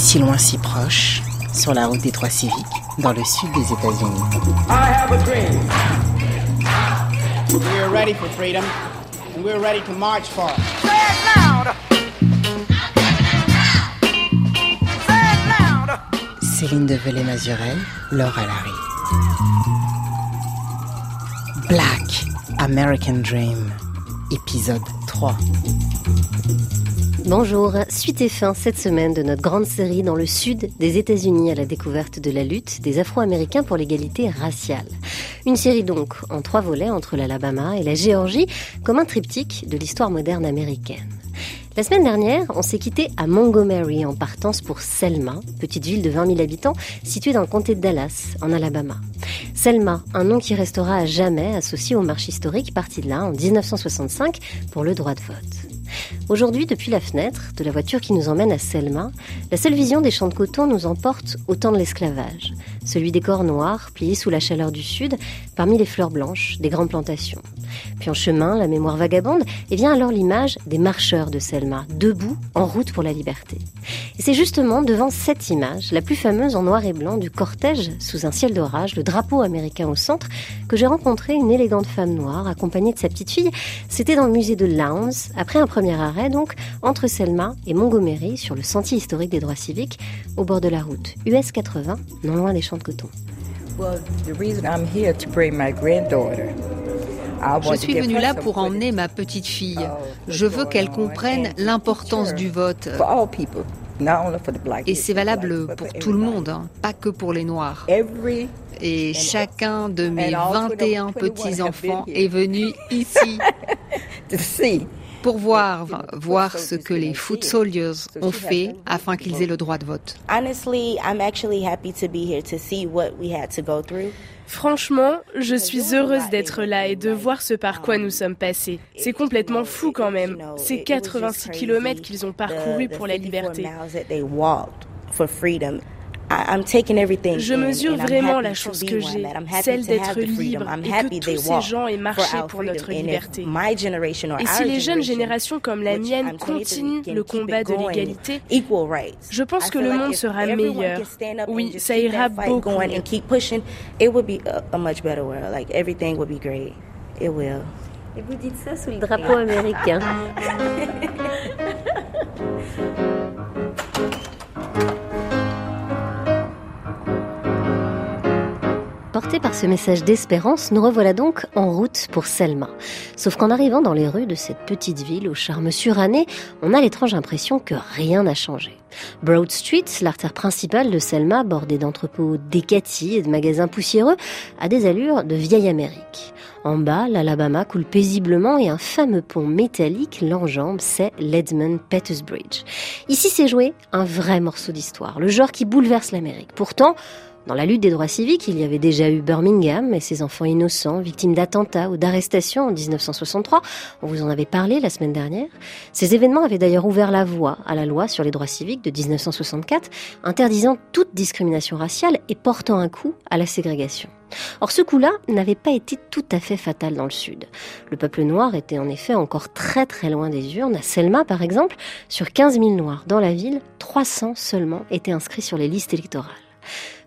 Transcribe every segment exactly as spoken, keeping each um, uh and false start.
si loin si proche, sur la route des Trois Civiques, dans le sud des États-Unis. I have a dream. We are ready for freedom, and we are ready to march for it. Say it loud. Céline Develay-Mazurelle, Laure Allary. Black American Dream, épisode trois. Bonjour, suite et fin cette semaine de notre grande série dans le sud des États-Unis à la découverte de la lutte des Afro-Américains pour l'égalité raciale. Une série donc en trois volets entre l'Alabama et la Géorgie, comme un triptyque de l'histoire moderne américaine. La semaine dernière, on s'est quitté à Montgomery en partance pour Selma, petite ville de vingt mille habitants située dans le comté de Dallas, en Alabama. Selma, un nom qui restera à jamais associé aux marches historiques parties de là en dix-neuf cent soixante-cinq pour le droit de vote. Aujourd'hui, depuis la fenêtre de la voiture qui nous emmène à Selma, la seule vision des champs de coton nous emporte au temps de l'esclavage, celui des corps noirs pliés sous la chaleur du sud, parmi les fleurs blanches des grandes plantations. Puis en chemin, la mémoire vagabonde, et vient alors l'image des marcheurs de Selma, debout, en route pour la liberté. Et c'est justement devant cette image, la plus fameuse en noir et blanc du cortège sous un ciel d'orage, le drapeau américain au centre, que j'ai rencontré une élégante femme noire accompagnée de sa petite fille. C'était dans le musée de Lowndes, après un premier arrêt donc, entre Selma et Montgomery, sur le sentier historique des droits civiques, au bord de la route U S quatre-vingts, non loin des champs de coton. Je suis venue là pour emmener ma petite fille. Je veux qu'elle comprenne l'importance du vote. Et c'est valable pour tout le monde, hein, pas que pour les Noirs. Et chacun de mes vingt et un petits-enfants est venu ici pour voir, voir ce que les foot soldiers ont fait afin qu'ils aient le droit de vote. Franchement, je suis heureuse d'être là et de voir ce par quoi nous sommes passés. C'est complètement fou quand même, ces quatre-vingt-six kilomètres qu'ils ont parcourus pour la liberté. Je mesure vraiment la chance que j'ai, celle d'être libre et que tous ces gens aient marché pour notre liberté. Et si les jeunes générations comme la mienne continuent le combat de l'égalité, je pense que le monde sera meilleur. Oui, ça ira beaucoup mieux. Et vous dites ça sous le drapeau américain. Porté par ce message d'espérance, nous revoilà donc en route pour Selma. Sauf qu'en arrivant dans les rues de cette petite ville au charme suranné, on a l'étrange impression que rien n'a changé. Broad Street, l'artère principale de Selma, bordée d'entrepôts décatis et de magasins poussiéreux, a des allures de vieille Amérique. En bas, l'Alabama coule paisiblement et un fameux pont métallique l'enjambe, c'est l'Edmund Pettus Bridge. Ici s'est joué un vrai morceau d'histoire, le genre qui bouleverse l'Amérique. Pourtant, dans la lutte des droits civiques, il y avait déjà eu Birmingham et ses enfants innocents, victimes d'attentats ou d'arrestations en dix-neuf cent soixante-trois. On vous en avait parlé la semaine dernière. Ces événements avaient d'ailleurs ouvert la voie à la loi sur les droits civiques de dix-neuf cent soixante-quatre, interdisant toute discrimination raciale et portant un coup à la ségrégation. Or, ce coup-là n'avait pas été tout à fait fatal dans le Sud. Le peuple noir était en effet encore très très loin des urnes. À Selma, par exemple, sur quinze mille noirs dans la ville, trois cents seulement étaient inscrits sur les listes électorales.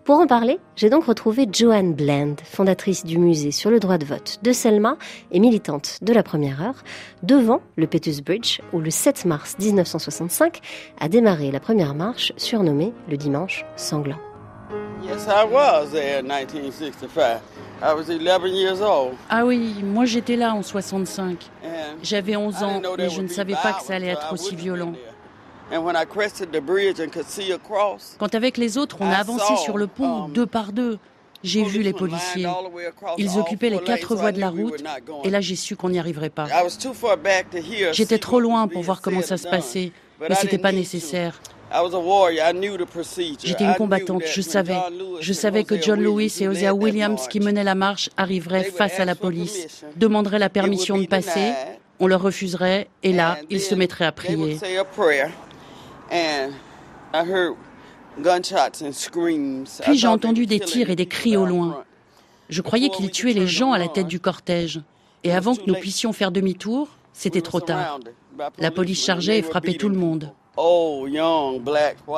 Pour en parler, j'ai donc retrouvé Joanne Bland, fondatrice du musée sur le droit de vote de Selma et militante de la première heure, devant le Pettus Bridge, où le sept mars dix-neuf cent soixante-cinq a démarré la première marche surnommée le dimanche sanglant. Ah oui, moi j'étais là en soixante-cinq. J'avais onze ans, mais je ne savais pas que ça allait être aussi violent. Quand avec les autres, on a avancé sur le pont deux par deux, j'ai vu les policiers. Ils occupaient les quatre voies de la route et là j'ai su qu'on n'y arriverait pas. J'étais trop loin pour voir comment ça se passait, mais c'était pas nécessaire. J'étais une combattante, je savais. Je savais que John Lewis et Hosea Williams qui menaient la marche arriveraient face à la police, demanderaient la permission de passer, on leur refuserait et là, ils se mettraient à prier. Puis j'ai entendu des tirs et des cris au loin. Je croyais qu'ils tuaient les gens à la tête du cortège. Et avant que nous puissions faire demi-tour, c'était trop tard. La police chargeait et frappait tout le monde.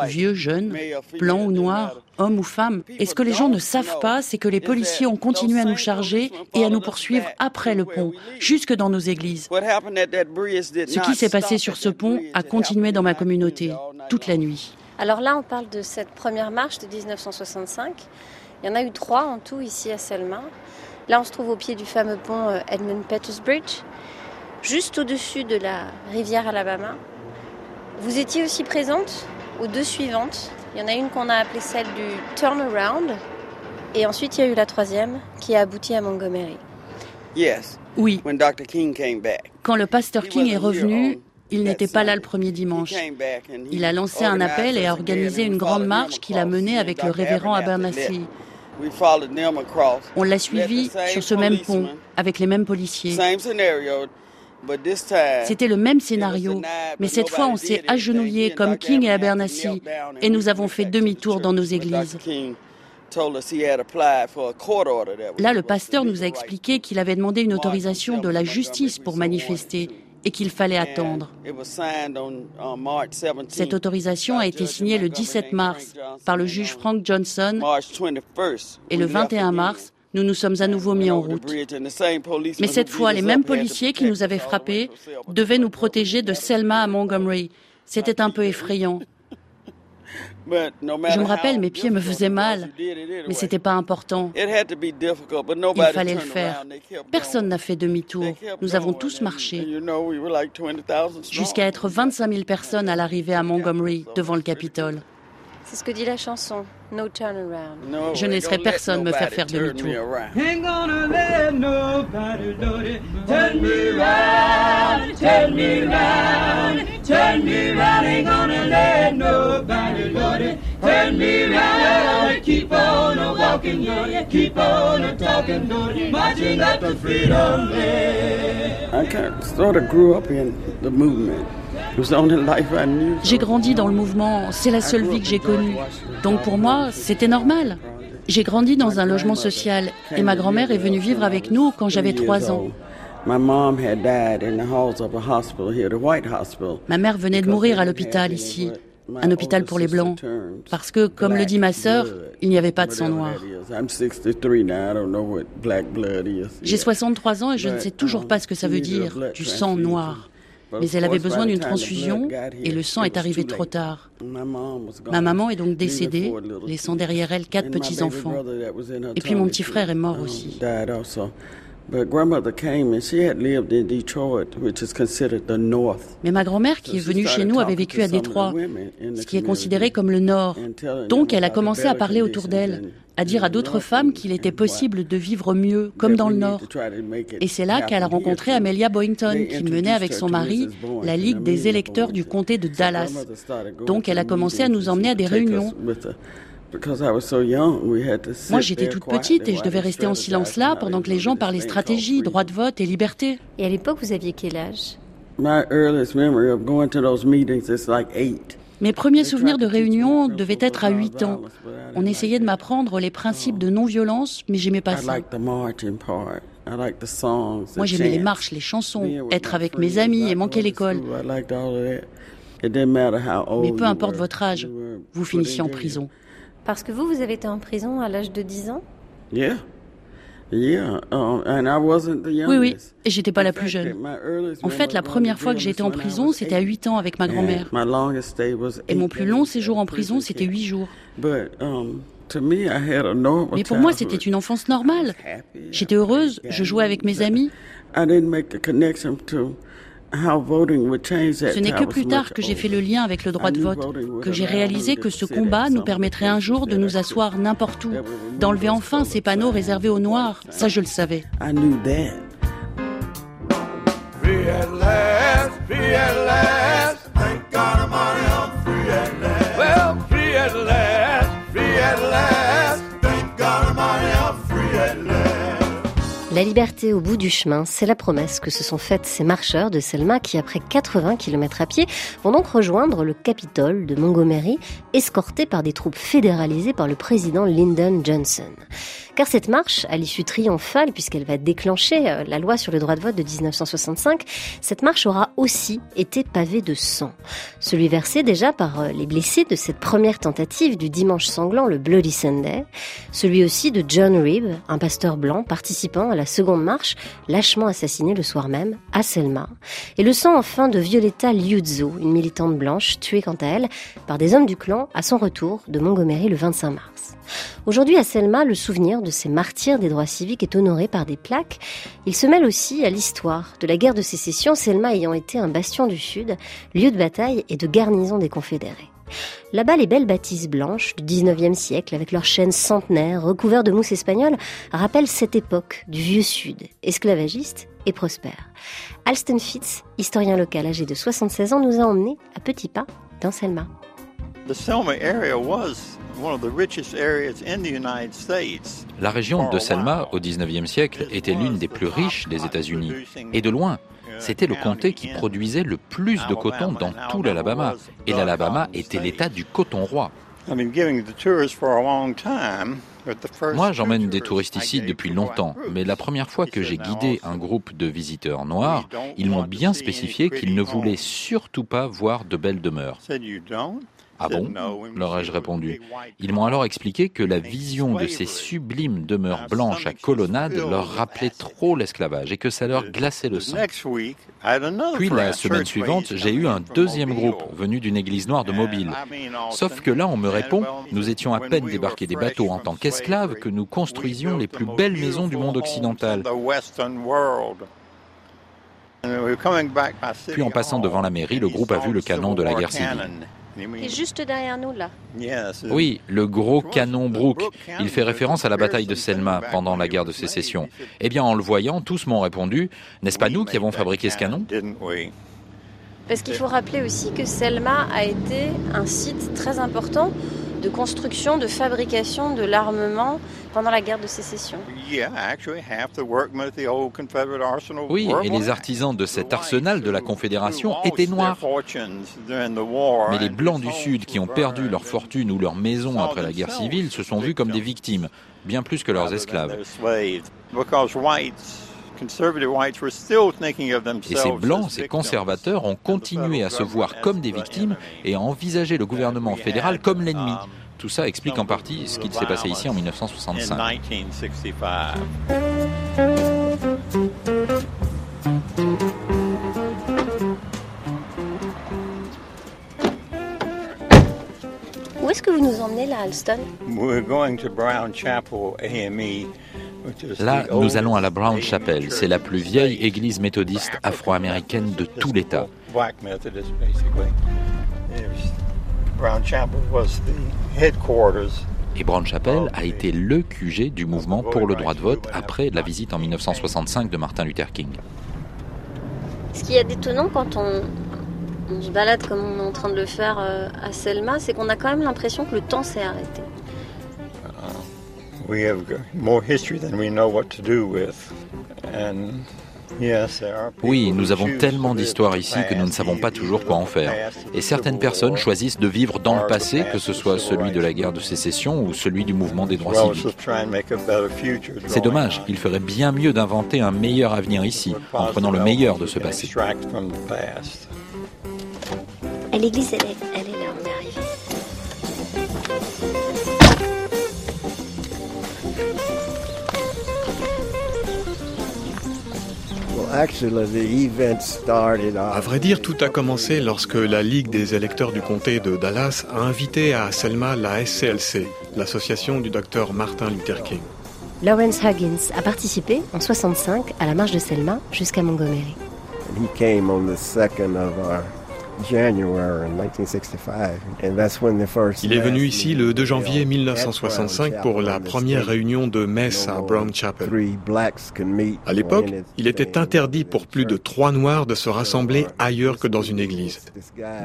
Vieux, jeunes, blancs ou noirs, hommes ou femmes. Et ce que les gens ne savent pas, c'est que les policiers ont continué à nous charger et à nous poursuivre après le pont, jusque dans nos églises. Ce qui s'est passé sur ce pont a continué dans ma communauté, toute la nuit. Alors là, on parle de cette première marche de dix-neuf cent soixante-cinq. Il y en a eu trois en tout ici à Selma. Là, on se trouve au pied du fameux pont Edmund Pettus Bridge, juste au-dessus de la rivière Alabama. Vous étiez aussi présente aux deux suivantes. Il y en a une qu'on a appelée celle du turnaround. Et ensuite, il y a eu la troisième qui a abouti à Montgomery. Oui. Quand le pasteur King est revenu, il n'était pas là le premier dimanche. Il a lancé un appel et a organisé une grande marche qu'il a menée avec le révérend Abernathy. On l'a suivi sur ce même pont, avec les mêmes policiers. C'était le même scénario, mais cette fois on s'est agenouillés comme King et Abernathy, et nous avons fait demi-tour dans nos églises. Là, le pasteur nous a expliqué qu'il avait demandé une autorisation de la justice pour manifester et qu'il fallait attendre. Cette autorisation a été signée le dix-sept mars par le juge Frank Johnson, et le vingt et un mars, nous nous sommes à nouveau mis en route. Mais cette fois, les mêmes policiers qui nous avaient frappés devaient nous protéger de Selma à Montgomery. C'était un peu effrayant. Je me rappelle, mes pieds me faisaient mal, mais ce n'était pas important. Il fallait le faire. Personne n'a fait demi-tour. Nous avons tous marché, jusqu'à être vingt-cinq mille personnes à l'arrivée à Montgomery, devant le Capitole. C'est ce que dit la chanson, No Turnaround. Je ne laisserai personne me faire faire demi-tour. J'ai grandi dans le mouvement, c'est la seule vie que j'ai connue. Donc pour moi, c'était normal. J'ai grandi dans un logement social et ma grand-mère est venue vivre avec nous quand j'avais trois ans. Ma mère venait de mourir à l'hôpital ici, un hôpital pour les Blancs, parce que, comme le dit ma sœur, il n'y avait pas de sang noir. J'ai soixante-trois ans et je ne sais toujours pas ce que ça veut dire, du sang noir. Mais elle avait besoin d'une transfusion et le sang est arrivé trop tard. Ma maman est donc décédée, laissant derrière elle quatre petits-enfants. Et puis mon petit frère est mort aussi. Mais ma grand-mère qui est venue chez nous avait vécu à Détroit, ce qui est considéré comme le Nord. Donc elle a commencé à parler autour d'elle, à dire à d'autres femmes qu'il était possible de vivre mieux, comme dans le Nord. Et c'est là qu'elle a rencontré Amelia Boynton, qui menait avec son mari la Ligue des électeurs du comté de Dallas. Donc elle a commencé à nous emmener à des réunions. Moi, j'étais toute petite et je devais rester en silence là pendant que les gens parlaient stratégie, droit de vote et liberté. Et à l'époque, vous aviez quel âge ? Mes premiers souvenirs de réunion devaient être à huit ans. On essayait de m'apprendre les principes de non-violence, mais j'aimais pas ça. Moi, j'aimais les marches, les chansons, être avec mes amis et manquer l'école. Mais peu importe votre âge, vous finissiez en prison. Parce que vous, vous avez été en prison à l'âge de dix ans ? Oui, oui, et j'étais pas la plus jeune. En fait, la première fois que j'ai été en prison, c'était à huit ans avec ma grand-mère. Et mon plus long séjour en prison, c'était huit jours. Mais pour moi, c'était une enfance normale. J'étais heureuse, je jouais avec mes amis. Ce n'est que plus tard que j'ai fait le lien avec le droit de vote, que j'ai réalisé que ce combat nous permettrait un jour de nous asseoir n'importe où, d'enlever enfin ces panneaux réservés aux Noirs, ça je le savais. La liberté au bout du chemin, c'est la promesse que se sont faites ces marcheurs de Selma qui, après quatre-vingts kilomètres à pied, vont donc rejoindre le Capitole de Montgomery, escortés par des troupes fédéralisées par le président Lyndon Johnson. Car cette marche, à l'issue triomphale, puisqu'elle va déclencher la loi sur le droit de vote de dix-neuf cent soixante-cinq, cette marche aura aussi été pavée de sang. Celui versé déjà par les blessés de cette première tentative du dimanche sanglant, le Bloody Sunday, celui aussi de John Reeb, un pasteur blanc participant à la seconde marche, lâchement assassiné le soir même à Selma, et le sang enfin de Violetta Liuzzo, une militante blanche tuée quant à elle par des hommes du clan à son retour de Montgomery le vingt-cinq mars. Aujourd'hui à Selma, le souvenir de ces martyrs des droits civiques est honoré par des plaques. Il se mêle aussi à l'histoire de la guerre de sécession, Selma ayant été un bastion du Sud, lieu de bataille et de garnison des Confédérés. Là-bas, les belles bâtisses blanches du dix-neuvième siècle, avec leurs chaînes centenaires recouvertes de mousse espagnole, rappellent cette époque du vieux Sud, esclavagiste et prospère. Alston Fitz, historien local âgé de soixante-seize ans, nous a emmenés à petits pas dans Selma. La région de Selma, au dix-neuvième siècle, était l'une des plus riches des États-Unis. Et de loin, c'était le comté qui produisait le plus de coton dans tout l'Alabama. Et l'Alabama était l'état du coton roi. Moi, j'emmène des touristes ici depuis longtemps, mais la première fois que j'ai guidé un groupe de visiteurs noirs, ils m'ont bien spécifié qu'ils ne voulaient surtout pas voir de belles demeures. « Ah bon ?» leur ai-je répondu. Ils m'ont alors expliqué que la vision de ces sublimes demeures blanches à colonnades leur rappelait trop l'esclavage et que ça leur glaçait le sang. Puis la semaine suivante, j'ai eu un deuxième groupe venu d'une église noire de Mobile. Sauf que là, on me répond, nous étions à peine débarqués des bateaux en tant qu'esclaves que nous construisions les plus belles maisons du monde occidental. Puis en passant devant la mairie, le groupe a vu le canon de la guerre civile. Et juste derrière nous, là. Oui, le gros canon Brooke. Il fait référence à la bataille de Selma pendant la guerre de sécession. Eh bien, en le voyant, tous m'ont répondu, n'est-ce pas nous qui avons fabriqué ce canon ? Parce qu'il faut rappeler aussi que Selma a été un site très important de construction, de fabrication de l'armement pendant la guerre de sécession. Oui, et les artisans de cet arsenal de la Confédération étaient noirs. Mais les Blancs du Sud qui ont perdu leur fortune ou leur maison après la guerre civile se sont vus comme des victimes, bien plus que leurs esclaves. Et ces Blancs, ces conservateurs, ont continué à se voir comme des victimes et à envisager le gouvernement fédéral comme l'ennemi. Tout ça explique en partie ce qu'il s'est passé ici en dix-neuf cent soixante-cinq. Où est-ce que vous nous emmenez là, Alston ? We're going to Brown Chapel A M E. Là, nous allons à la Brown Chapel. C'est la plus vieille église méthodiste afro-américaine de tout l'État. Et Brown Chapel a été le Q G du mouvement pour le droit de vote après la visite en dix-neuf cent soixante-cinq de Martin Luther King. Ce qui est détonnant quand on, on se balade comme on est en train de le faire à Selma, c'est qu'on a quand même l'impression que le temps s'est arrêté. Oui, nous avons tellement d'histoires ici que nous ne savons pas toujours quoi en faire. Et certaines personnes choisissent de vivre dans le passé, que ce soit celui de la guerre de sécession ou celui du mouvement des droits civiques. C'est dommage, il ferait bien mieux d'inventer un meilleur avenir ici, en prenant le meilleur de ce passé. À l'église, elle est, elle est là, on est arrivé. À vrai dire, tout a commencé lorsque la Ligue des électeurs du comté de Dallas a invité à Selma la S C L C, l'association du docteur Martin Luther King. Lawrence Huggins a participé en soixante-cinq à la marche de Selma jusqu'à Montgomery. Il est venu ici le deux janvier mille neuf cent soixante-cinq pour la première réunion de messe à Brown Chapel. À l'époque, il était interdit pour plus de trois Noirs de se rassembler ailleurs que dans une église.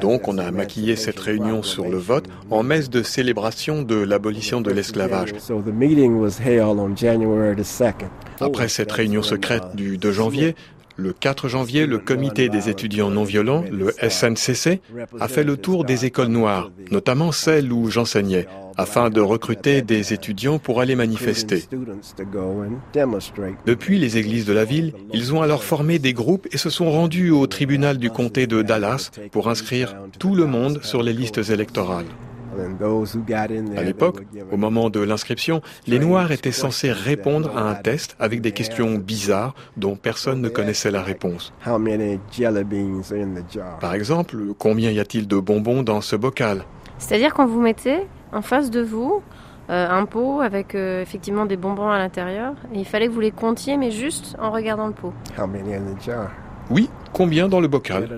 Donc on a maquillé cette réunion sur le vote en messe de célébration de l'abolition de l'esclavage. Après cette réunion secrète du deux janvier, le quatre janvier, le Comité des étudiants non violents, le S N C C, a fait le tour des écoles noires, notamment celles où j'enseignais, afin de recruter des étudiants pour aller manifester. Depuis les églises de la ville, ils ont alors formé des groupes et se sont rendus au tribunal du comté de Dallas pour inscrire tout le monde sur les listes électorales. À l'époque, au moment de l'inscription, les Noirs étaient censés répondre à un test avec des questions bizarres dont personne ne connaissait la réponse. Par exemple, combien y a-t-il de bonbons dans ce bocal ? C'est-à-dire qu'on vous mettait en face de vous euh, un pot avec euh, effectivement des bonbons à l'intérieur et il fallait que vous les comptiez mais juste en regardant le pot. Oui, combien dans le bocal ?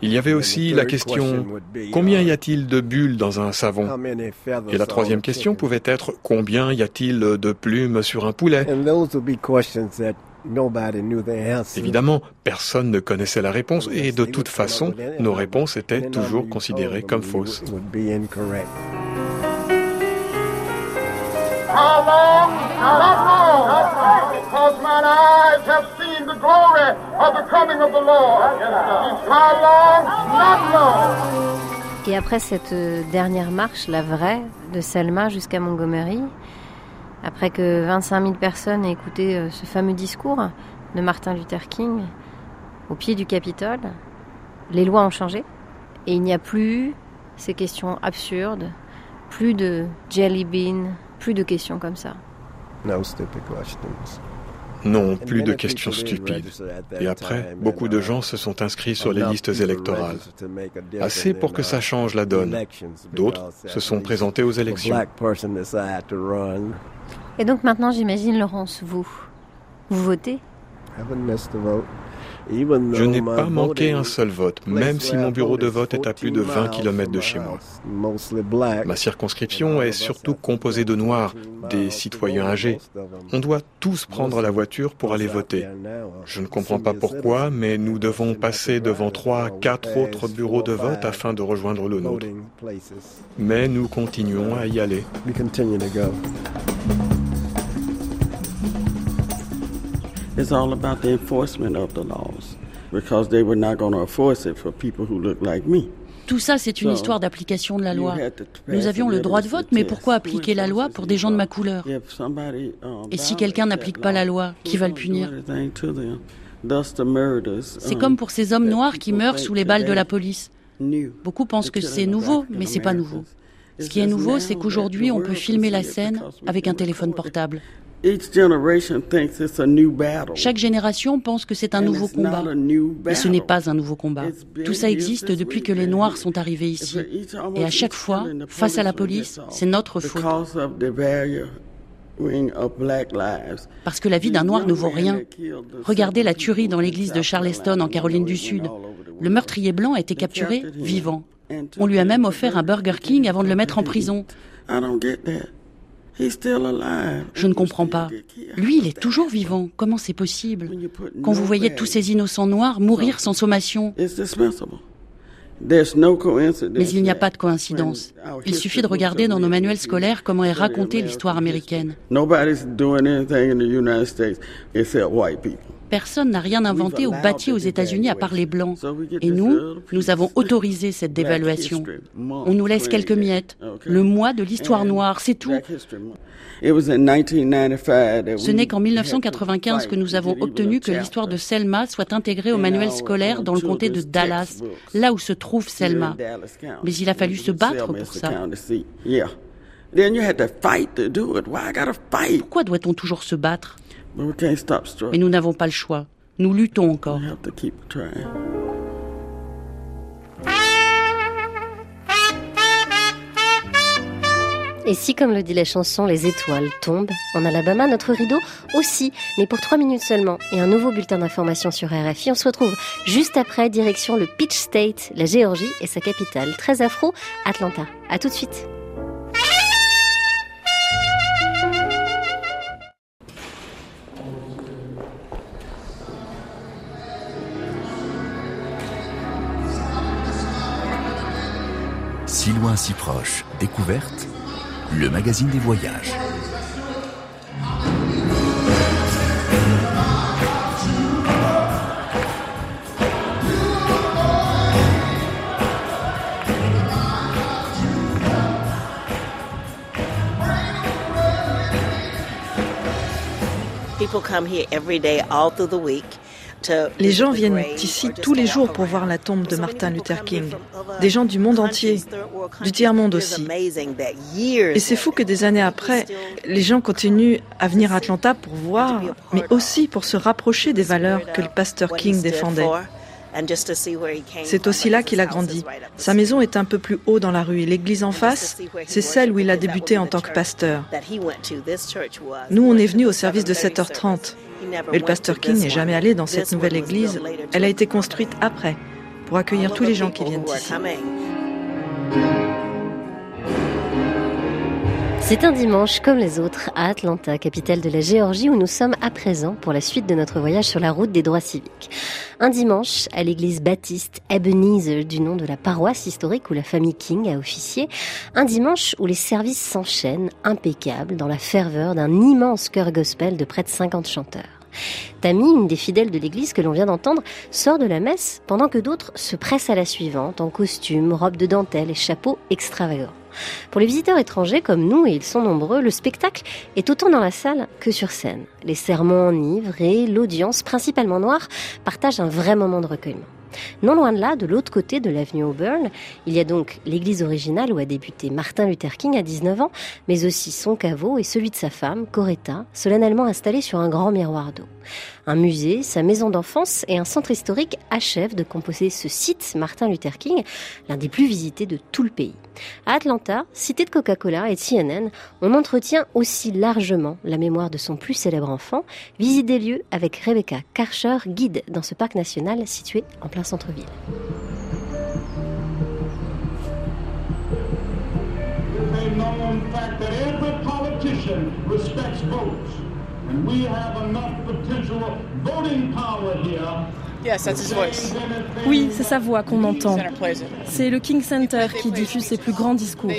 Il y avait aussi la question « Combien y a-t-il de bulles dans un savon ?» Et la troisième question pouvait être « Combien y a-t-il de plumes sur un poulet ?» Évidemment, personne ne connaissait la réponse et de toute façon, nos réponses étaient toujours considérées comme fausses. How long? Not long, because mine eyes have seen the glory of the coming of the Lord. How long? Not long. Et après cette dernière marche, la vraie, de Selma jusqu'à Montgomery, après que vingt-cinq mille personnes aient écouté ce fameux discours de Martin Luther King au pied du Capitole, les lois ont changé et il n'y a plus eu ces questions absurdes, plus de jelly bean. Plus de questions comme ça. Non, plus de questions stupides. Et après, beaucoup de gens se sont inscrits sur les listes électorales. Assez pour que ça change la donne. D'autres se sont présentés aux élections. Et donc maintenant, j'imagine, Laurence, vous, vous votez ? Je n'ai pas manqué un seul vote, même si mon bureau de vote est à plus de vingt kilomètres de chez moi. Ma circonscription est surtout composée de Noirs, des citoyens âgés. On doit tous prendre la voiture pour aller voter. Je ne comprends pas pourquoi, mais nous devons passer devant trois à quatre autres bureaux de vote afin de rejoindre le nôtre. Mais nous continuons à y aller. It's all about the enforcement of the laws, because they were not going to enforce it for people who look like me. Tout ça, c'est une histoire d'application de la loi. Nous avions le droit de vote, mais pourquoi appliquer la loi pour des gens de ma couleur ? Et si quelqu'un n'applique pas la loi, qui va le punir ? C'est comme pour ces hommes noirs qui meurent sous les balles de la police. Beaucoup pensent que c'est nouveau, mais c'est pas nouveau. Ce qui est nouveau, c'est qu'aujourd'hui, on peut filmer la scène avec un téléphone portable. Chaque génération pense que c'est un nouveau combat, mais ce n'est pas un nouveau combat. Tout ça existe depuis que les Noirs sont arrivés ici. Et à chaque fois, face à la police, c'est notre faute. Parce que la vie d'un Noir ne vaut rien. Regardez la tuerie dans l'église de Charleston, en Caroline du Sud. Le meurtrier blanc a été capturé vivant. On lui a même offert un Burger King avant de le mettre en prison. Je ne comprends pas. Lui, il est toujours vivant. Comment c'est possible ? Quand vous voyez tous ces innocents noirs mourir sans sommation. Mais il n'y a pas de coïncidence. Il suffit de regarder dans nos manuels scolaires comment est racontée l'histoire américaine. Personne n'a rien inventé ou bâti aux États-Unis à part les Blancs. Et nous, nous avons autorisé cette dévaluation. On nous laisse quelques miettes. Le mois de l'histoire noire, c'est tout. Ce n'est qu'en mille neuf cent quatre-vingt-quinze que nous avons obtenu que l'histoire de Selma soit intégrée au manuel scolaire dans le comté de Dallas, là où se trouve Selma. Mais il a fallu se battre pour ça. Pourquoi doit-on toujours se battre ? Mais nous n'avons pas le choix. Nous luttons encore. Et si, comme le dit la chanson, les étoiles tombent, en Alabama, notre rideau aussi, mais pour trois minutes seulement. Et un nouveau bulletin d'information sur R F I. On se retrouve juste après, direction le Peach State, la Géorgie et sa capitale, très afro, Atlanta. À tout de suite. Si loin, si proche, découverte, le magazine des voyages. People come here every day, all through the week. Les gens viennent ici tous les jours pour voir la tombe de Martin Luther King. Des gens du monde entier, du tiers-monde aussi. Et c'est fou que des années après, les gens continuent à venir à Atlanta pour voir, mais aussi pour se rapprocher des valeurs que le pasteur King défendait. C'est aussi là qu'il a grandi. Sa maison est un peu plus haut dans la rue et l'église en face, c'est celle où il a débuté en tant que pasteur. Nous, on est venus au service de sept heures trente. Mais le pasteur King n'est jamais allé dans cette nouvelle église. Elle a été construite après, pour accueillir tous les gens qui viennent ici. C'est un dimanche comme les autres à Atlanta, capitale de la Géorgie, où nous sommes à présent pour la suite de notre voyage sur la route des droits civiques. Un dimanche, à l'église baptiste Ebenezer, du nom de la paroisse historique où la famille King a officié. Un dimanche où les services s'enchaînent, impeccables, dans la ferveur d'un immense chœur gospel de près de cinquante chanteurs. Tammy, une des fidèles de l'église que l'on vient d'entendre, sort de la messe pendant que d'autres se pressent à la suivante en costume, robe de dentelle et chapeau extravagant. Pour les visiteurs étrangers comme nous, et ils sont nombreux, le spectacle est autant dans la salle que sur scène. Les sermons enivrent et l'audience, principalement noire, partagent un vrai moment de recueillement. Non loin de là, de l'autre côté de l'avenue Auburn, il y a donc l'église originale où a débuté Martin Luther King à dix-neuf ans, mais aussi son caveau et celui de sa femme, Coretta, solennellement installé sur un grand miroir d'eau. Un musée, sa maison d'enfance et un centre historique achèvent de composer ce site Martin Luther King, l'un des plus visités de tout le pays. À Atlanta, cité de Coca-Cola et de C N N, on entretient aussi largement la mémoire de son plus célèbre enfant. Visite des lieux avec Rebecca Karcher, guide dans ce parc national situé en plein centre-ville. Oui, c'est sa voix qu'on entend. C'est le King Center qui diffuse ses plus grands discours.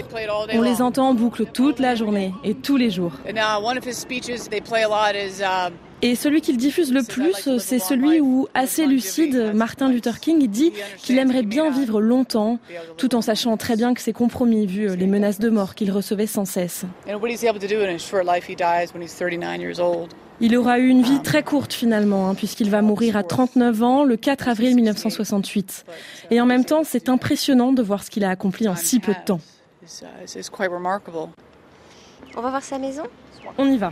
On les entend en boucle toute la journée et tous les jours. Et celui qu'il diffuse le plus, c'est celui où, assez lucide, Martin Luther King dit qu'il aimerait bien vivre longtemps, tout en sachant très bien que c'est compromis, vu les menaces de mort qu'il recevait sans cesse. Il aura eu une vie très courte finalement, hein, puisqu'il va mourir à trente-neuf ans le quatre avril mille neuf cent soixante-huit. Et en même temps, c'est impressionnant de voir ce qu'il a accompli en si peu de temps. On va voir sa maison ? On y va.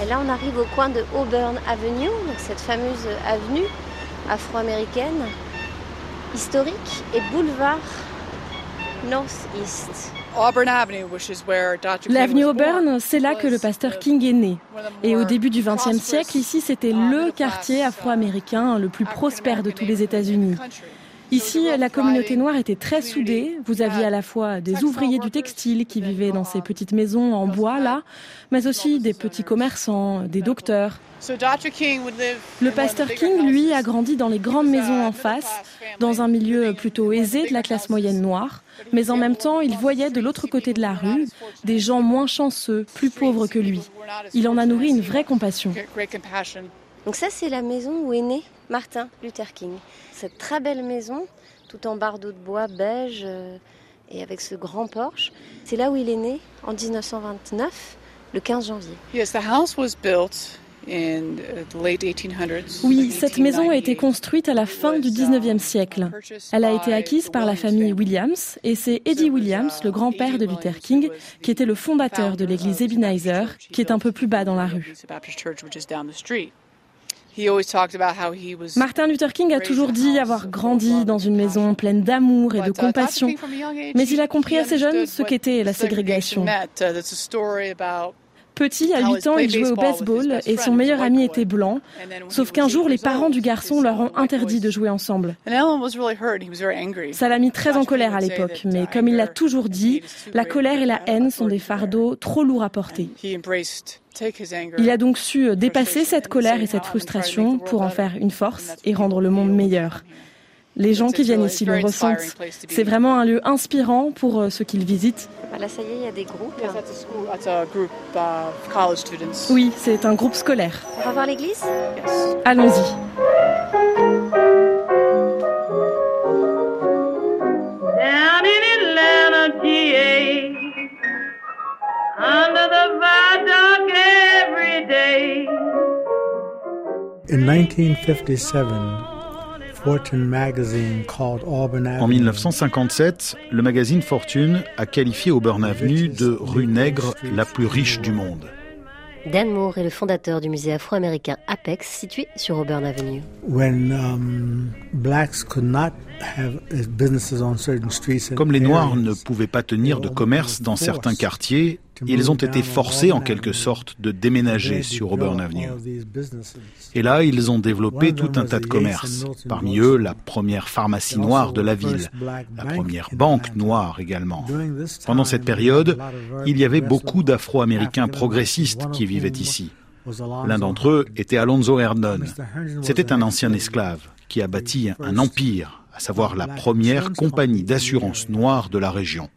Et là, on arrive au coin de Auburn Avenue, donc cette fameuse avenue afro-américaine, historique, et boulevard Northeast. L'avenue Auburn, c'est là que le pasteur King est né. Et au début du vingtième siècle, ici, c'était le quartier afro-américain le plus prospère de tous les États-Unis. Ici, la communauté noire était très soudée. Vous aviez à la fois des ouvriers du textile qui vivaient dans ces petites maisons en bois, là, mais aussi des petits commerçants, des docteurs. Le pasteur King, lui, a grandi dans les grandes maisons en face, dans un milieu plutôt aisé de la classe moyenne noire. Mais en même temps, il voyait de l'autre côté de la rue des gens moins chanceux, plus pauvres que lui. Il en a nourri une vraie compassion. Donc ça, c'est la maison où est né Martin Luther King. Cette très belle maison, tout en bardeaux de bois beige euh, et avec ce grand porche. C'est là où il est né en dix-neuf cent vingt-neuf, le quinze janvier. Yes, the house was built in the late eighteen hundreds. Oui, cette maison a été construite à la fin du dix-neuvième siècle. Elle a été acquise par la famille Williams et c'est Eddie Williams, le grand-père de Luther King, qui était le fondateur de l'église Ebenezer, qui est un peu plus bas dans la rue. Martin Luther King a toujours dit avoir grandi dans une maison pleine d'amour et de compassion, mais il a compris assez jeune ce qu'était la ségrégation. Petit, à huit ans, il jouait au baseball et son meilleur ami était blanc, sauf qu'un jour, les parents du garçon leur ont interdit de jouer ensemble. Ça l'a mis très en colère à l'époque, mais comme il l'a toujours dit, la colère et la haine sont des fardeaux trop lourds à porter. Il a donc su dépasser cette colère et cette frustration pour en faire une force et rendre le monde meilleur. Les gens qui viennent ici le ressentent. C'est vraiment un lieu inspirant pour ceux qui le visitent. Là, ça y est, il y a des groupes. Oui, c'est un groupe scolaire. On va voir l'église ? Allons-y. En dix-neuf cent cinquante-sept, le magazine Fortune a qualifié Auburn Avenue de rue nègre la plus riche du monde. Dan Moore est le fondateur du musée afro-américain Apex, situé sur Auburn Avenue. Comme les Noirs ne pouvaient pas tenir de commerce dans certains quartiers, ils ont été forcés en quelque sorte de déménager sur Auburn Avenue. Et là, ils ont développé tout un tas de commerces. Parmi eux, la première pharmacie noire de la ville, la première banque noire également. Pendant cette période, il y avait beaucoup d'Afro-Américains progressistes qui vivaient ici. L'un d'entre eux était Alonzo Herndon. C'était un ancien esclave qui a bâti un empire, à savoir la première compagnie d'assurance noire de la région.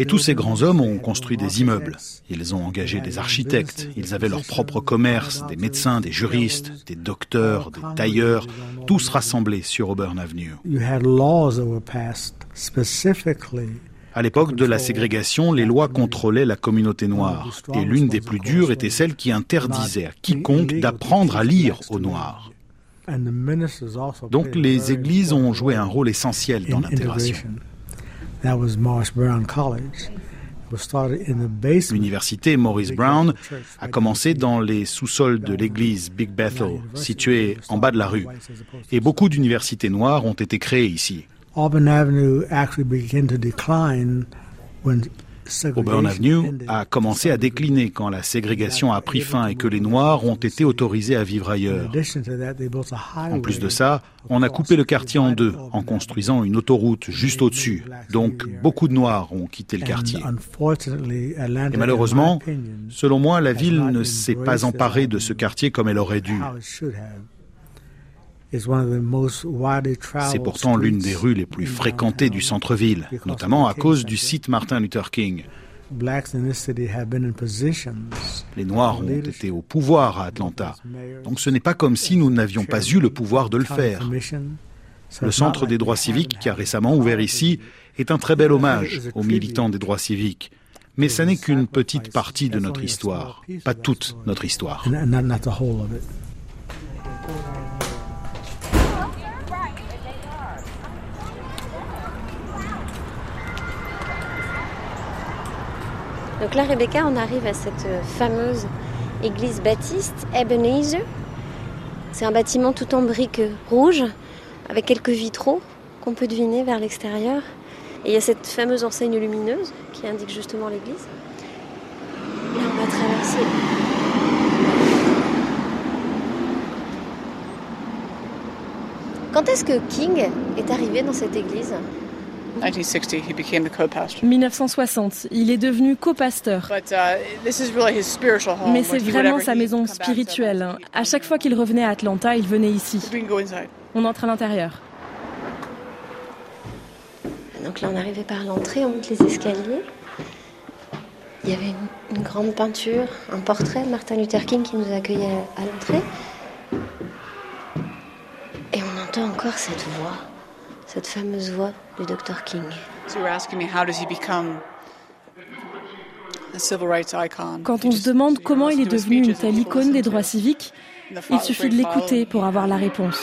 Et tous ces grands hommes ont construit des immeubles. Ils ont engagé des architectes, ils avaient leur propre commerce, des médecins, des juristes, des docteurs, des tailleurs, tous rassemblés sur Auburn Avenue. À l'époque de la ségrégation, les lois contrôlaient la communauté noire, et l'une des plus dures était celle qui interdisait à quiconque d'apprendre à lire aux Noirs. Donc les églises ont joué un rôle essentiel dans l'intégration. L'université Maurice Brown a commencé dans les sous-sols de l'église Big Bethel, située en bas de la rue. Et beaucoup d'universités noires ont été créées ici. Auburn Avenue a commencé à décliner quand la ségrégation a pris fin et que les Noirs ont été autorisés à vivre ailleurs. En plus de ça, on a coupé le quartier en deux en construisant une autoroute juste au-dessus. Donc, beaucoup de Noirs ont quitté le quartier. Et malheureusement, selon moi, la ville ne s'est pas emparée de ce quartier comme elle aurait dû. C'est pourtant l'une des rues les plus fréquentées du centre-ville, notamment à cause du site Martin Luther King. Les Noirs ont été au pouvoir à Atlanta, donc ce n'est pas comme si nous n'avions pas eu le pouvoir de le faire. Le Centre des droits civiques, qui a récemment ouvert ici, est un très bel hommage aux militants des droits civiques. Mais ça n'est qu'une petite partie de notre histoire, pas toute notre histoire. Donc là, Rebecca, on arrive à cette fameuse église baptiste, Ebenezer. C'est un bâtiment tout en briques rouges, avec quelques vitraux qu'on peut deviner vers l'extérieur. Et il y a cette fameuse enseigne lumineuse qui indique justement l'église. Là, on va traverser. Quand est-ce que King est arrivé dans cette église ? dix-neuf cent soixante, il est devenu copasteur. Mais c'est vraiment sa maison spirituelle. À chaque fois qu'il revenait à Atlanta, il venait ici. On entre à l'intérieur. Donc là, on arrivait par l'entrée, on monte les escaliers. Il y avait une, une grande peinture, un portrait de Martin Luther King qui nous accueillait à l'entrée. Et on entend encore cette voix. Cette fameuse voix du docteur King. Quand on se demande comment il est devenu une telle icône des droits civiques, il suffit de l'écouter pour avoir la réponse.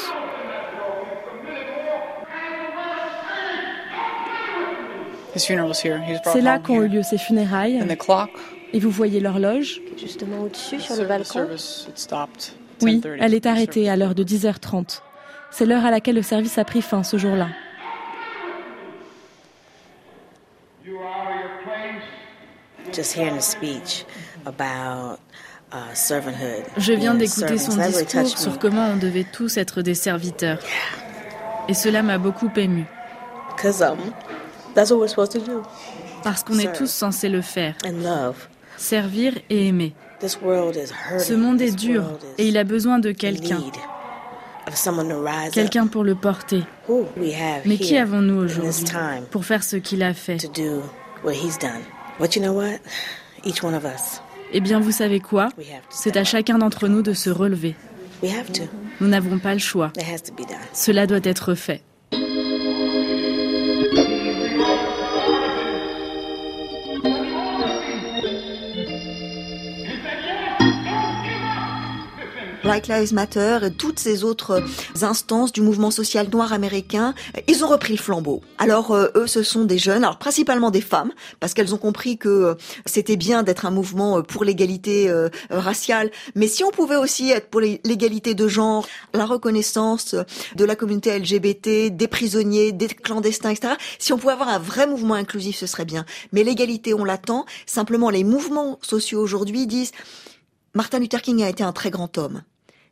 C'est là qu'ont eu lieu ses funérailles. Et vous voyez l'horloge, justement au-dessus, sur le balcon. Oui, elle est arrêtée à l'heure de dix heures trente. C'est l'heure à laquelle le service a pris fin ce jour-là. Je viens d'écouter son discours sur comment on devait tous être des serviteurs. Et cela m'a beaucoup émue. Parce qu'on est tous censés le faire. Servir et aimer. Ce monde est dur et il a besoin de quelqu'un. Quelqu'un pour le porter. Mais qui avons-nous aujourd'hui pour faire ce qu'il a fait ? Eh bien, vous savez quoi ? C'est à chacun d'entre nous de se relever. Nous n'avons pas le choix. Cela doit être fait. Black Lives Matter et toutes ces autres instances du mouvement social noir américain, ils ont repris le flambeau. Alors euh, eux, ce sont des jeunes, alors principalement des femmes, parce qu'elles ont compris que euh, c'était bien d'être un mouvement pour l'égalité euh, raciale, mais si on pouvait aussi être pour l'égalité de genre, la reconnaissance de la communauté L G B T, des prisonniers, des clandestins, et cetera. Si on pouvait avoir un vrai mouvement inclusif, ce serait bien. Mais l'égalité, on l'attend. Simplement, les mouvements sociaux aujourd'hui disent « Martin Luther King a été un très grand homme ».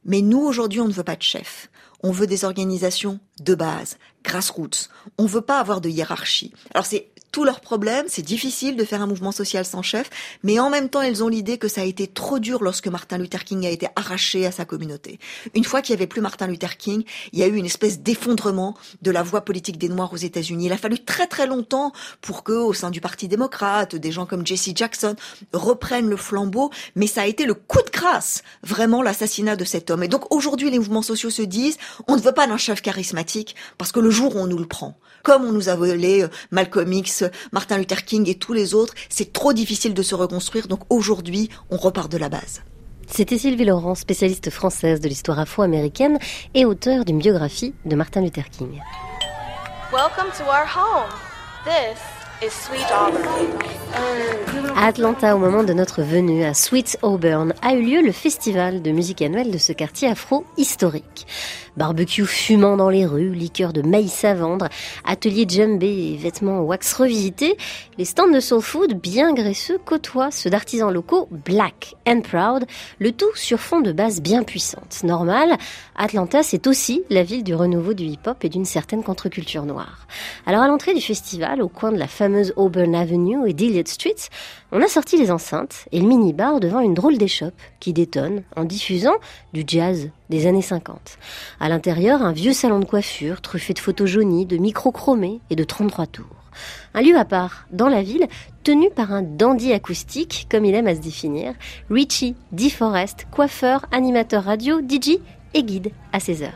Mais nous, aujourd'hui, on ne veut pas de chef. On veut des organisations de base, grassroots. On ne veut pas avoir de hiérarchie. Alors, c'est tout leur problème. C'est difficile de faire un mouvement social sans chef. Mais en même temps, elles ont l'idée que ça a été trop dur lorsque Martin Luther King a été arraché à sa communauté. Une fois qu'il n'y avait plus Martin Luther King, il y a eu une espèce d'effondrement de la voix politique des Noirs aux États-Unis. Il a fallu très très longtemps pour que, au sein du Parti démocrate, des gens comme Jesse Jackson reprennent le flambeau. Mais ça a été le coup de grâce, vraiment, l'assassinat de cet homme. Et donc, aujourd'hui, les mouvements sociaux se disent... On ne veut pas d'un chef charismatique parce que le jour où on nous le prend, comme on nous a volé Malcolm X, Martin Luther King et tous les autres, c'est trop difficile de se reconstruire. Donc aujourd'hui, on repart de la base. C'était Sylvie Laurent, spécialiste française de l'histoire afro-américaine et auteure d'une biographie de Martin Luther King. Welcome to our home. This is Sweet Auburn. À Atlanta, au moment de notre venue à Sweet Auburn, a eu lieu le festival de musique annuel de ce quartier afro-historique. Barbecue fumant dans les rues, liqueur de maïs à vendre, ateliers djembé et vêtements wax revisités, les stands de soul food bien graisseux côtoient ceux d'artisans locaux black and proud, le tout sur fond de basse bien puissante. Normal, Atlanta, c'est aussi la ville du renouveau du hip-hop et d'une certaine contre-culture noire. Alors à l'entrée du festival, au coin de la fameuse Auburn Avenue et d'Illiott Street, on a sorti les enceintes et le minibar devant une drôle d'échoppe qui détonne en diffusant du jazz des années cinquante. À l'intérieur, un vieux salon de coiffure truffé de photos jaunies, de micros chromés et de trente-trois tours. Un lieu à part, dans la ville, tenu par un dandy acoustique, comme il aime à se définir, Richie DeForest, coiffeur, animateur radio, D J et guide à ses heures.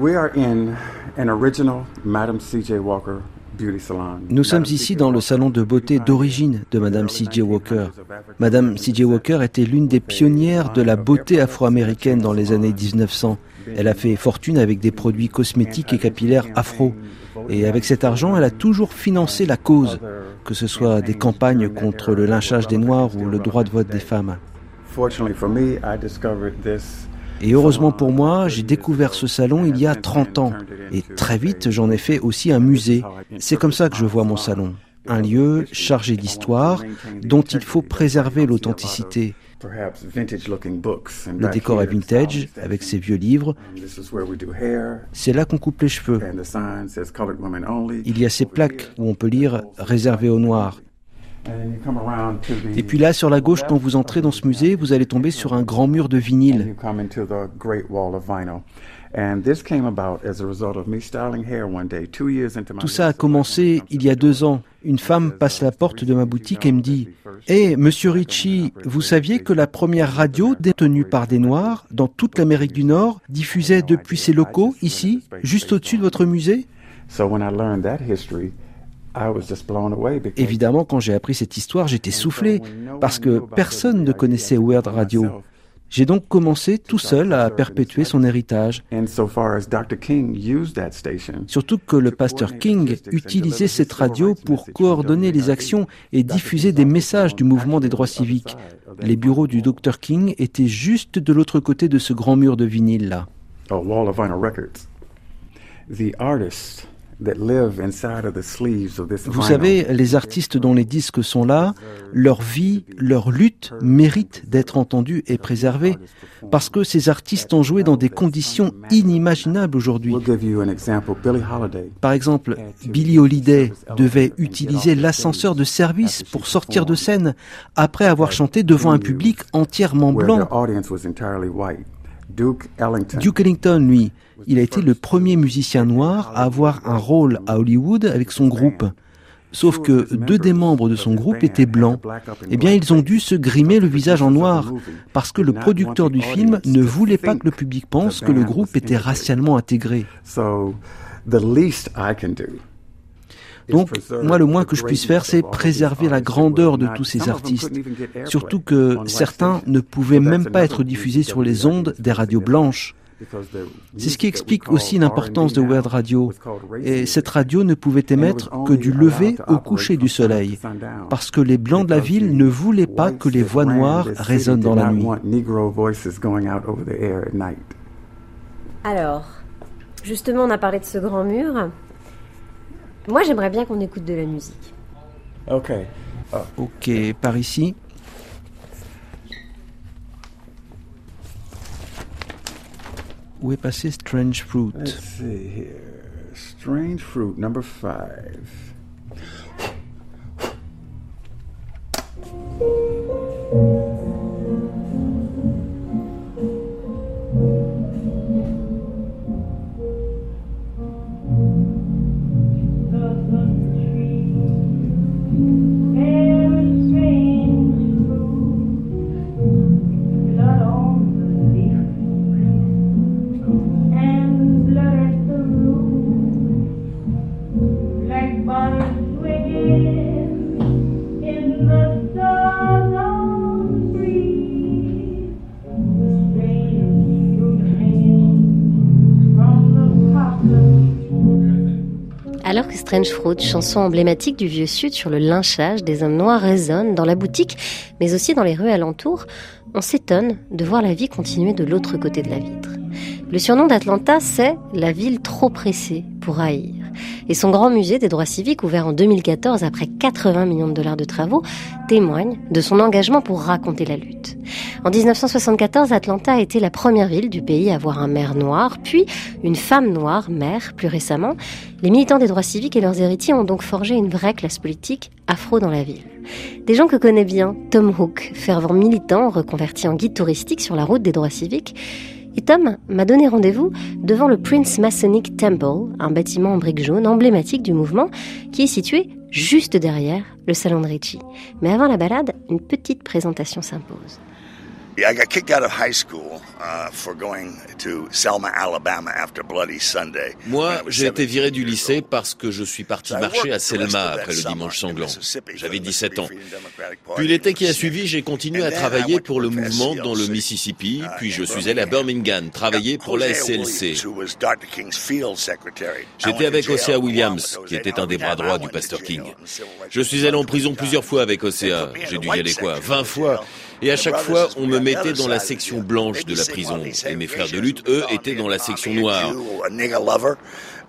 We are in an original Madame C J Walker. Nous sommes ici dans le salon de beauté d'origine de Madame C J Walker. Madame C J Walker était l'une des pionnières de la beauté afro-américaine dans les années mille neuf cents. Elle a fait fortune avec des produits cosmétiques et capillaires afro. Et avec cet argent, elle a toujours financé la cause, que ce soit des campagnes contre le lynchage des Noirs ou le droit de vote des femmes. Et heureusement pour moi, j'ai découvert ce salon il y a trente ans. Et très vite, j'en ai fait aussi un musée. C'est comme ça que je vois mon salon. Un lieu chargé d'histoire, dont il faut préserver l'authenticité. Le décor est vintage, avec ses vieux livres. C'est là qu'on coupe les cheveux. Il y a ces plaques où on peut lire « Réservé aux Noirs ». Et puis là, sur la gauche, quand vous entrez dans ce musée, vous allez tomber sur un grand mur de vinyle. Tout ça a commencé il y a deux ans. Une femme passe la porte de ma boutique et me dit « Hey, Monsieur Ritchie, vous saviez que la première radio détenue par des Noirs dans toute l'Amérique du Nord diffusait depuis ses locaux, ici, juste au-dessus de votre musée ?» Évidemment, quand j'ai appris cette histoire, j'étais soufflé, parce que personne ne connaissait W E R D Radio. J'ai donc commencé tout seul à perpétuer son héritage. Surtout que le pasteur King utilisait cette radio pour coordonner les actions et diffuser des messages du mouvement des droits civiques. les bureaux du docteur King étaient juste de l'autre côté de ce grand mur de vinyle-là. A wall of vinyl records. The artists that live inside of the sleeves of this vinyl. Vous savez, les artistes dont les disques sont là, leur vie, leur lutte méritent d'être entendue et préservée, parce que ces artistes ont joué dans des conditions inimaginables aujourd'hui. Par exemple, Billie Holiday devait utiliser l'ascenseur de service pour sortir de scène, après avoir chanté devant un public entièrement blanc. Duke Ellington. Duke Ellington, lui, il a été le premier musicien noir à avoir un rôle à Hollywood avec son groupe. Sauf que deux des membres de son groupe étaient blancs. Eh bien, ils ont dû se grimer le visage en noir, parce que le producteur du film ne voulait pas que le public pense que le groupe était racialement intégré. Donc, moi, le moins que je puisse faire, c'est préserver la grandeur de tous ces artistes. Surtout que certains ne pouvaient même pas être diffusés sur les ondes des radios blanches. C'est ce qui explique aussi l'importance de WERD Radio. Et cette radio ne pouvait émettre que du lever au coucher du soleil, parce que les blancs de la ville ne voulaient pas que les voix noires résonnent dans la nuit. Alors, justement, on a parlé de ce grand mur. Moi, j'aimerais bien qu'on écoute de la musique. Ok. Oh. Ok, par ici. Où est passé Strange Fruit? Let's see here. Strange Fruit, number five. Alors que Strange Fruit, chanson emblématique du Vieux Sud sur le lynchage des hommes noirs, résonne dans la boutique, mais aussi dans les rues alentours, on s'étonne de voir la vie continuer de l'autre côté de la vitre. Le surnom d'Atlanta, c'est « la ville trop pressée pour haïr ». Et son grand musée des droits civiques, ouvert en deux mille quatorze après quatre-vingts millions de dollars de travaux, témoigne de son engagement pour raconter la lutte. En dix-neuf cent soixante-quatorze, Atlanta a été la première ville du pays à avoir un maire noir, puis une femme noire, maire, plus récemment. Les militants des droits civiques et leurs héritiers ont donc forgé une vraie classe politique afro dans la ville. Des gens que connaît bien Tom Hook, fervent militant reconverti en guide touristique sur la route des droits civiques. Et Tom m'a donné rendez-vous devant le Prince Masonic Temple, un bâtiment en briques jaunes emblématique du mouvement qui est situé juste derrière le salon de Ritchie. Mais avant la balade, une petite présentation s'impose. Yeah, I got kicked out of high school uh, for going to Selma, Alabama after Bloody Sunday. Moi, j'ai été viré du lycée parce que je suis parti marcher à Selma après le dimanche sanglant. J'avais dix-sept ans. Puis l'été qui a suivi, j'ai continué à travailler pour le mouvement dans le Mississippi, puis je suis allé à Birmingham travailler pour la S C L C. J'étais avec Hosea Williams, qui était un des bras droits du pasteur King. Je suis allé en prison plusieurs fois avec Hosea. J'ai dû y aller quoi, vingt fois. Et à chaque fois, on me mettait dans la section blanche de la prison. Et mes frères de lutte, eux, étaient dans la section noire.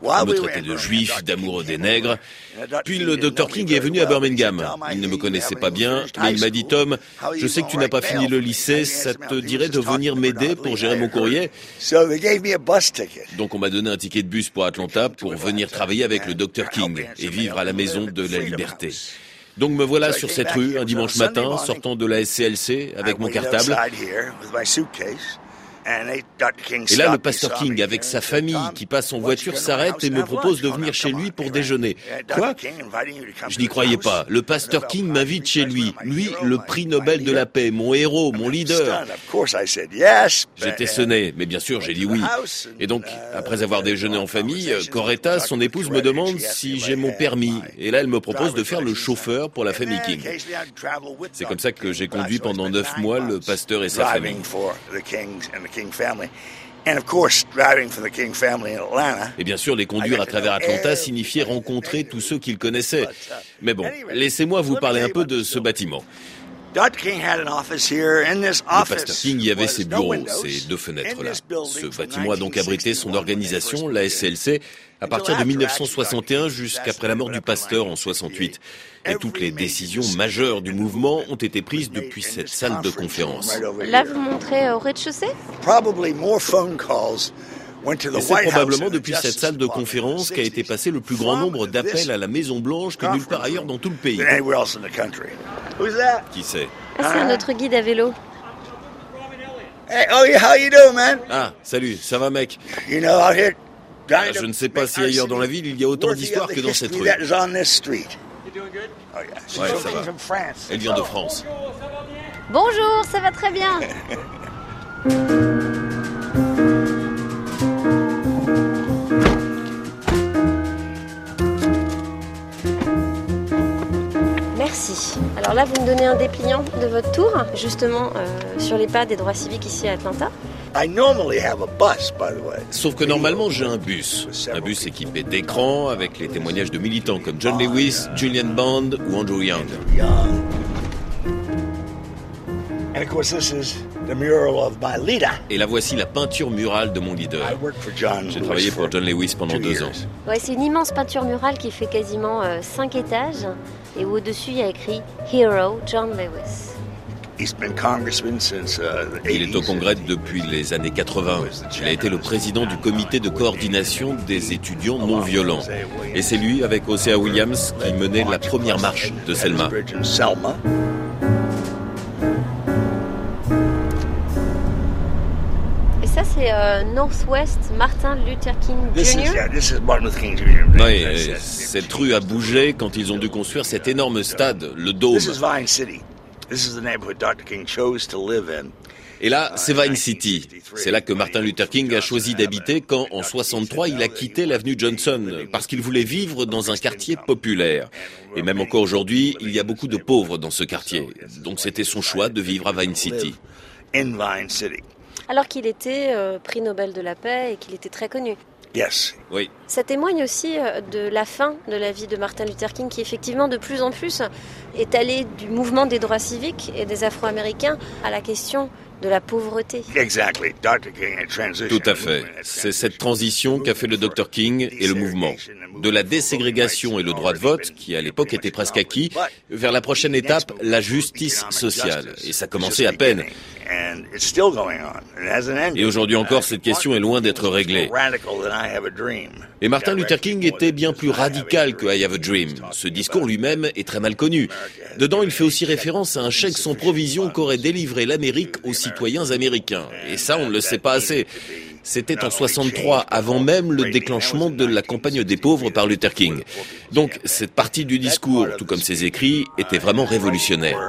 On me traitait de juif, d'amoureux des nègres. Puis le docteur King est venu à Birmingham. Il ne me connaissait pas bien, mais il m'a dit « Tom, je sais que tu n'as pas fini le lycée, ça te dirait de venir m'aider pour gérer mon courrier ?» Donc on m'a donné un ticket de bus pour Atlanta pour venir travailler avec le docteur King et vivre à la Maison de la Liberté. Donc me voilà sur cette rue un dimanche matin, sortant de la S C L C avec mon cartable. Et là, le pasteur King, avec sa famille qui passe en voiture, s'arrête et me propose de venir chez lui pour déjeuner. Quoi ? Je n'y croyais pas. Le pasteur King m'invite chez lui. Lui, le prix Nobel de la paix, mon héros, mon leader. J'étais sonné, mais bien sûr, j'ai dit oui. Et donc, après avoir déjeuné en famille, Coretta, son épouse, me demande si j'ai mon permis. Et là, elle me propose de faire le chauffeur pour la famille King. C'est comme ça que j'ai conduit pendant neuf mois le pasteur et sa famille. Et bien sûr, les conduire à travers Atlanta signifiait rencontrer tous ceux qu'ils connaissaient. Mais bon, laissez-moi vous parler un peu de ce bâtiment. Le pasteur King y avait ses bureaux, ces deux fenêtres-là. Ce bâtiment a donc abrité son organisation, la S C L C, à partir de dix-neuf cent soixante et un jusqu'après la mort du pasteur en soixante-huit. Et toutes les décisions majeures du mouvement ont été prises depuis cette salle de conférence. Là, vous montrez au rez-de-chaussée ? Et c'est probablement depuis cette salle de conférence qu'a été passé le plus grand nombre d'appels à la Maison-Blanche que nulle part ailleurs dans tout le pays. Qui c'est ? Ah, c'est notre guide à vélo. Ah, salut, ça va mec ? Ah, je ne sais pas si ailleurs dans la ville il y a autant d'histoires que dans cette rue. Ouais, ça va. Elle vient de France. Bonjour, ça va très bien. Merci. Alors là, vous me donnez un dépliant de votre tour, justement euh, sur les pas des droits civiques ici à Atlanta. Sauf que normalement, j'ai un bus. Un bus équipé d'écrans avec les témoignages de militants comme John Lewis, Julian Band ou Andrew Young. Et la voici, la peinture murale de mon leader. J'ai travaillé pour John Lewis pendant deux ans. Ouais, c'est une immense peinture murale qui fait quasiment euh, cinq étages et où au-dessus, il y a écrit « Hero John Lewis ». Il est au Congrès depuis les années quatre-vingts. Il a été le président du comité de coordination des étudiants non violents. Et c'est lui, avec Hosea Williams, qui menait la première marche de Selma. Et ça, c'est euh, Northwest Martin Luther King Junior Oui, cette rue a bougé quand ils ont dû construire cet énorme stade, le Dôme. Et là, c'est Vine City. C'est là que Martin Luther King a choisi d'habiter quand, en soixante-trois, il a quitté l'avenue Johnson, parce qu'il voulait vivre dans un quartier populaire. Et même encore aujourd'hui, il y a beaucoup de pauvres dans ce quartier. Donc c'était son choix de vivre à Vine City. Alors qu'il était euh, prix Nobel de la paix et qu'il était très connu. Oui. Ça témoigne aussi de la fin de la vie de Martin Luther King, qui effectivement de plus en plus est allé du mouvement des droits civiques et des Afro-Américains à la question de la pauvreté. Tout à fait. C'est cette transition qu'a fait le docteur King et le mouvement. De la déségrégation et le droit de vote, qui à l'époque était presque acquis, vers la prochaine étape, la justice sociale. Et ça commençait à peine. Et aujourd'hui encore, cette question est loin d'être réglée. Et Martin Luther King était bien plus radical que « I have a dream ». Ce discours lui-même est très mal connu. Dedans, il fait aussi référence à un chèque sans provision qu'aurait délivré l'Amérique aux citoyens américains. Et ça, on ne le sait pas assez. C'était en soixante-trois, avant même le déclenchement de la campagne des pauvres par Luther King. Donc, cette partie du discours, tout comme ses écrits, était vraiment révolutionnaire.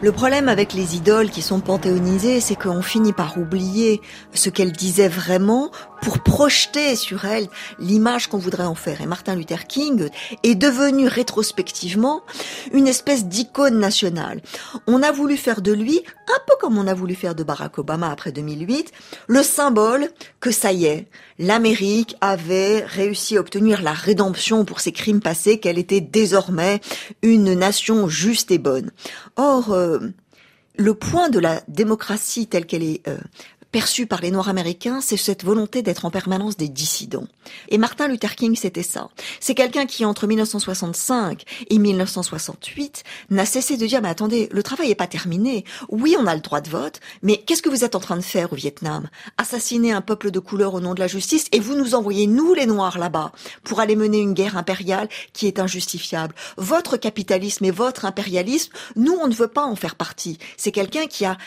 Le problème avec les idoles qui sont panthéonisées, c'est qu'on finit par oublier ce qu'elles disaient vraiment pour projeter sur elles l'image qu'on voudrait en faire. Et Martin Luther King est devenu rétrospectivement une espèce d'icône nationale. On a voulu faire de lui, un peu comme on a voulu faire de Barack Obama après deux mille huit, le symbole que ça y est, l'Amérique avait réussi à obtenir la rédemption pour ses crimes passés, qu'elle était désormais une nation juste et bonne. Or, euh, le point de la démocratie telle qu'elle est euh, perçue par les Noirs américains, c'est cette volonté d'être en permanence des dissidents. Et Martin Luther King, c'était ça. C'est quelqu'un qui, entre dix-neuf cent soixante-cinq et dix-neuf cent soixante-huit, n'a cessé de dire « Mais attendez, le travail n'est pas terminé. Oui, on a le droit de vote, mais qu'est-ce que vous êtes en train de faire au Vietnam ? Assassiner un peuple de couleur au nom de la justice et vous nous envoyez, nous les Noirs, là-bas, pour aller mener une guerre impériale qui est injustifiable. Votre capitalisme et votre impérialisme, nous, on ne veut pas en faire partie. » C'est quelqu'un qui a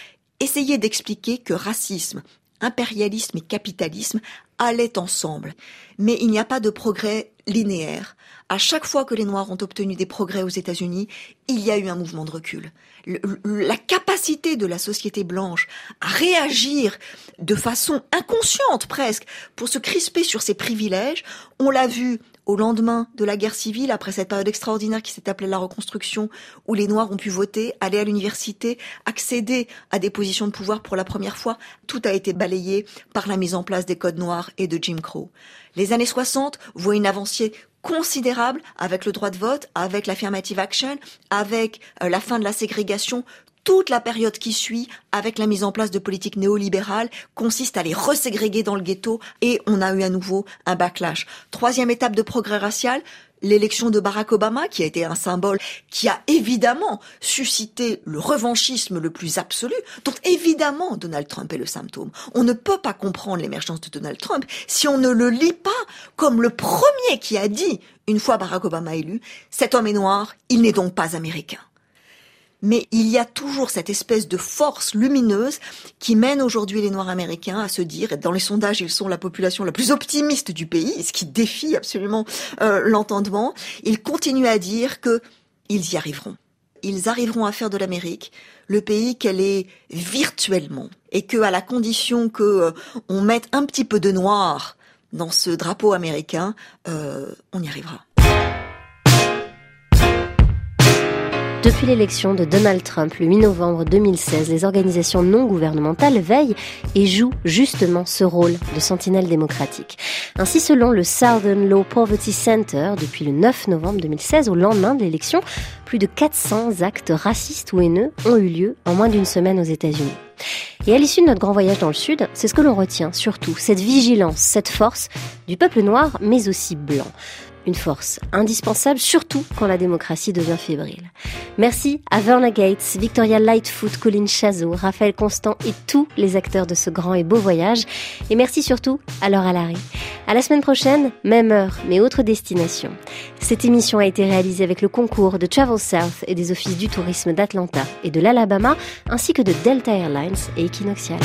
essayer d'expliquer que racisme, impérialisme et capitalisme allaient ensemble. Mais il n'y a pas de progrès linéaire. À chaque fois que les Noirs ont obtenu des progrès aux États-Unis, il y a eu un mouvement de recul. Le, la capacité de la société blanche à réagir de façon inconsciente presque pour se crisper sur ses privilèges, on l'a vu au lendemain de la guerre civile, après cette période extraordinaire qui s'est appelée la Reconstruction, où les Noirs ont pu voter, aller à l'université, accéder à des positions de pouvoir pour la première fois, tout a été balayé par la mise en place des codes noirs et de Jim Crow. Les années soixante voient une avancée considérable avec le droit de vote, avec l'affirmative action, avec la fin de la ségrégation. Toute la période qui suit, avec la mise en place de politiques néolibérales, consiste à les reségréguer dans le ghetto et on a eu à nouveau un backlash. Troisième étape de progrès racial, l'élection de Barack Obama, qui a été un symbole qui a évidemment suscité le revanchisme le plus absolu, dont évidemment Donald Trump est le symptôme. On ne peut pas comprendre l'émergence de Donald Trump si on ne le lit pas comme le premier qui a dit, une fois Barack Obama élu, « Cet homme est noir, il n'est donc pas américain ». Mais il y a toujours cette espèce de force lumineuse qui mène aujourd'hui les Noirs américains à se dire, et dans les sondages, ils sont la population la plus optimiste du pays, ce qui défie absolument euh, l'entendement, ils continuent à dire que ils y arriveront. Ils arriveront à faire de l'Amérique le pays qu'elle est virtuellement, et que à la condition que euh, on mette un petit peu de noir dans ce drapeau américain, euh, on y arrivera. Depuis l'élection de Donald Trump le huit novembre deux mille seize, les organisations non gouvernementales veillent et jouent justement ce rôle de sentinelle démocratique. Ainsi, selon le Southern Law Poverty Center, depuis le neuf novembre deux mille seize, au lendemain de l'élection, plus de quatre cents actes racistes ou haineux ont eu lieu en moins d'une semaine aux États-Unis. Et à l'issue de notre grand voyage dans le Sud, c'est ce que l'on retient surtout, cette vigilance, cette force du peuple noir mais aussi blanc. Une force indispensable, surtout quand la démocratie devient fébrile. Merci à Verna Gates, Victoria Lightfoot, Colin Chazot, Raphaël Constant et tous les acteurs de ce grand et beau voyage. Et merci surtout à Laure Allary. À la semaine prochaine, même heure, mais autre destination. Cette émission a été réalisée avec le concours de Travel South et des offices du tourisme d'Atlanta et de l'Alabama, ainsi que de Delta Airlines et Equinoxial.